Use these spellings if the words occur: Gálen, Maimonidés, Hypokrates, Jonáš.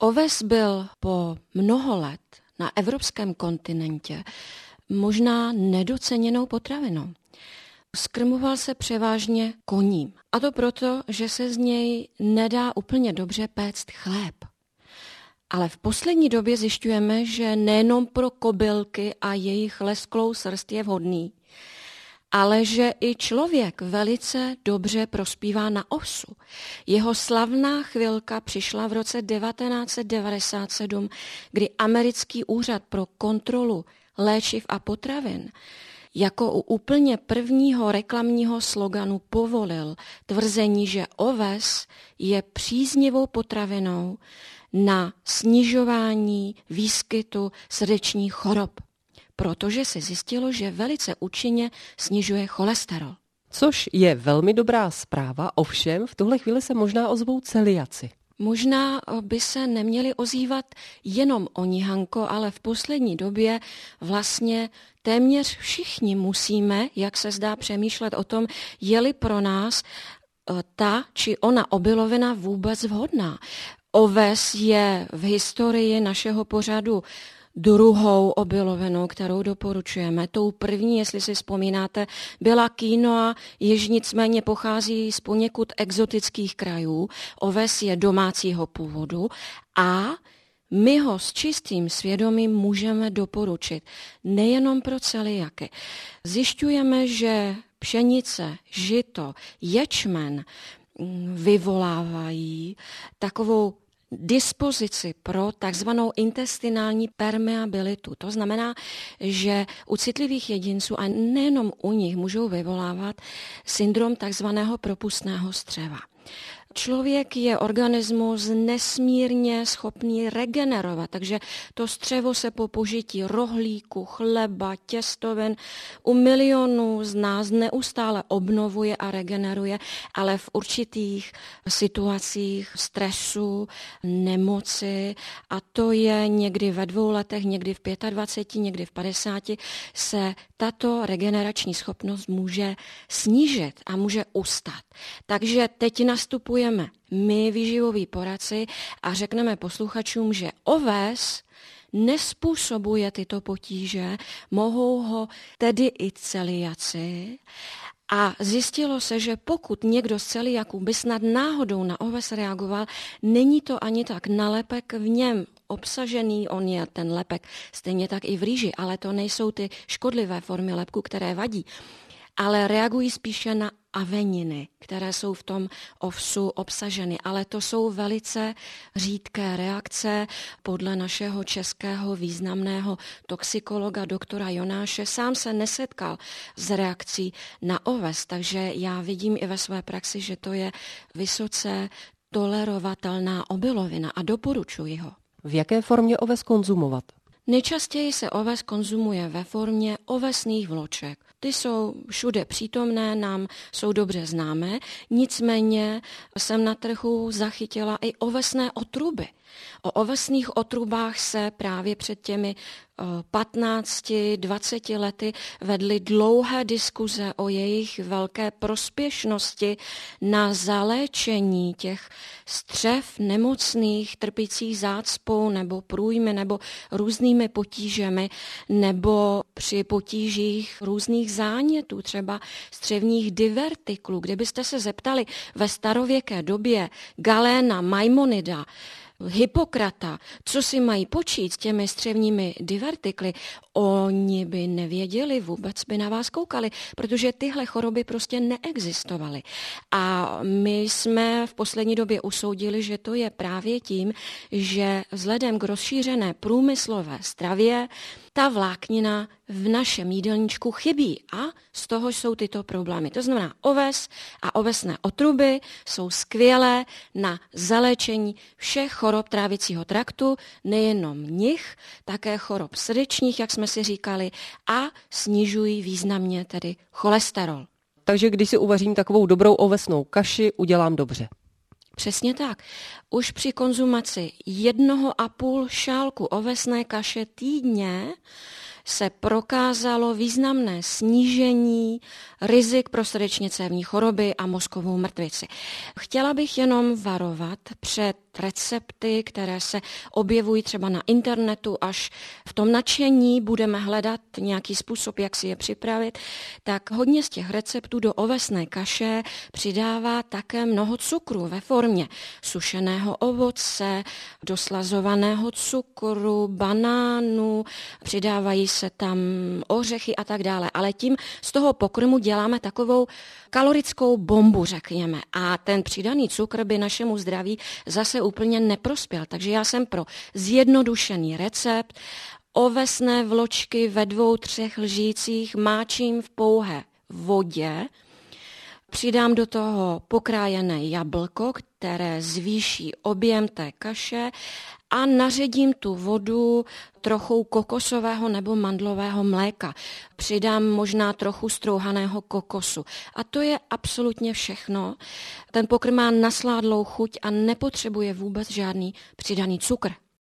Oves byl po mnoho let na evropském kontinentě možná nedoceněnou potravinou. Skrmoval se převážně koním. A to proto, že se z něj nedá úplně dobře péct chléb. Ale v poslední době zjišťujeme, že nejenom pro kobylky a jejich lesklou srst je vhodný, ale že i člověk velice dobře prospívá na osu. Jeho slavná chvilka přišla v roce 1997, kdy americký úřad pro kontrolu léčiv a potravin jako u úplně prvního reklamního sloganu povolil tvrzení, že oves je příznivou potravinou na snižování výskytu srdečních chorob, protože se zjistilo, že velice účinně snižuje cholesterol. Což je velmi dobrá zpráva, ovšem v tuhle chvíli se možná ozvou celiaci. Možná by se neměli ozývat jenom oni, Hanko, ale v poslední době vlastně téměř všichni musíme, jak se zdá, přemýšlet o tom, je-li pro nás ta či ona obilovina vůbec vhodná. Oves je v historii našeho pořadu druhou obilovinou, kterou doporučujeme. Tou první, jestli si vzpomínáte, byla kínoa, jež nicméně pochází z poněkud exotických krajů. Oves je domácího původu a my ho s čistým svědomím můžeme doporučit. Nejenom pro celiaky. Zjišťujeme, že pšenice, žito, ječmen vyvolávají takovou dispozici pro takzvanou intestinální permeabilitu. To znamená, že u citlivých jedinců a nejenom u nich můžou vyvolávat syndrom takzvaného propustného střeva. Člověk je organismus nesmírně schopný regenerovat, takže to střevo se po požití rohlíku, chleba, těstovin u milionů z nás neustále obnovuje a regeneruje, ale v určitých situacích stresu, nemoci, a to je někdy ve 2 letech, někdy v 25, někdy v 50, se tato regenerační schopnost může snížit a může ustat. Takže teď nastupujeme my, výživoví poradci, a řekneme posluchačům, že oves nezpůsobuje tyto potíže, mohou ho tedy i celiaci. A zjistilo se, že pokud někdo z celiaků by snad náhodou na oves reagoval, není to ani tak na lepek v něm obsažený, on je ten lepek stejně tak i v rýži, ale to nejsou ty škodlivé formy lepku, které vadí, ale reagují spíše na aveniny, které jsou v tom ovsu obsaženy, ale to jsou velice řídké reakce. Podle našeho českého významného toxikologa doktora Jonáše sám se nesetkal s reakcí na oves, takže já vidím i ve své praxi, že to je vysoce tolerovatelná obilovina a doporučuji ho. V jaké formě oves konzumovat? Nejčastěji se oves konzumuje ve formě ovesných vloček. Ty jsou všude přítomné, nám jsou dobře známé, nicméně jsem na trhu zachytila i ovesné otruby. O ovesných otrubách se právě před těmi 15-20 lety vedly dlouhé diskuze o jejich velké prospěšnosti na zaléčení těch střev nemocných, trpících zácpou nebo průjmy nebo různými potížemi nebo při potížích různých zánětů, třeba střevních divertiklů. Kdybyste se zeptali ve starověké době Galéna, Maimonida, Hypokrata, co si mají počít s těmi střevními divertikly, oni by nevěděli, vůbec by na vás koukali, protože tyhle choroby prostě neexistovaly. A my jsme v poslední době usoudili, že to je právě tím, že vzhledem k rozšířené průmyslové stravě ta vláknina v našem jídelníčku chybí a z toho jsou tyto problémy. To znamená, oves a ovesné otruby jsou skvělé na zaléčení všech chorob trávicího traktu, nejenom nich, také chorob srdečních, jak jsme si říkali, a snižují významně tedy cholesterol. Takže když si uvařím takovou dobrou ovesnou kaši, udělám dobře. Přesně tak. Už při konzumaci 1,5 šálku ovesné kaše týdně se prokázalo významné snížení rizik pro srdečně cévní choroby a mozkovou mrtvici. Chtěla bych jenom varovat před recepty, které se objevují třeba na internetu, až v tom nadšení budeme hledat nějaký způsob, jak si je připravit, tak hodně z těch receptů do ovesné kaše přidává také mnoho cukru ve formě sušeného ovoce, doslazovaného cukru, banánů, přidávají se tam ořechy a tak dále. Ale tím z toho pokrmu děláme takovou kalorickou bombu, řekněme. A ten přidaný cukr by našemu zdraví zase úplně neprospěl. Takže já jsem pro zjednodušený recept, ovesné vločky ve 2-3 lžících máčím v pouhé vodě, přidám do toho pokrájené jablko, které zvýší objem té kaše a naředím tu vodu trochu kokosového nebo mandlového mléka. Přidám možná trochu strouhaného kokosu. A to je absolutně všechno. Ten pokrm má nasládlou chuť a nepotřebuje vůbec žádný přidaný cukr.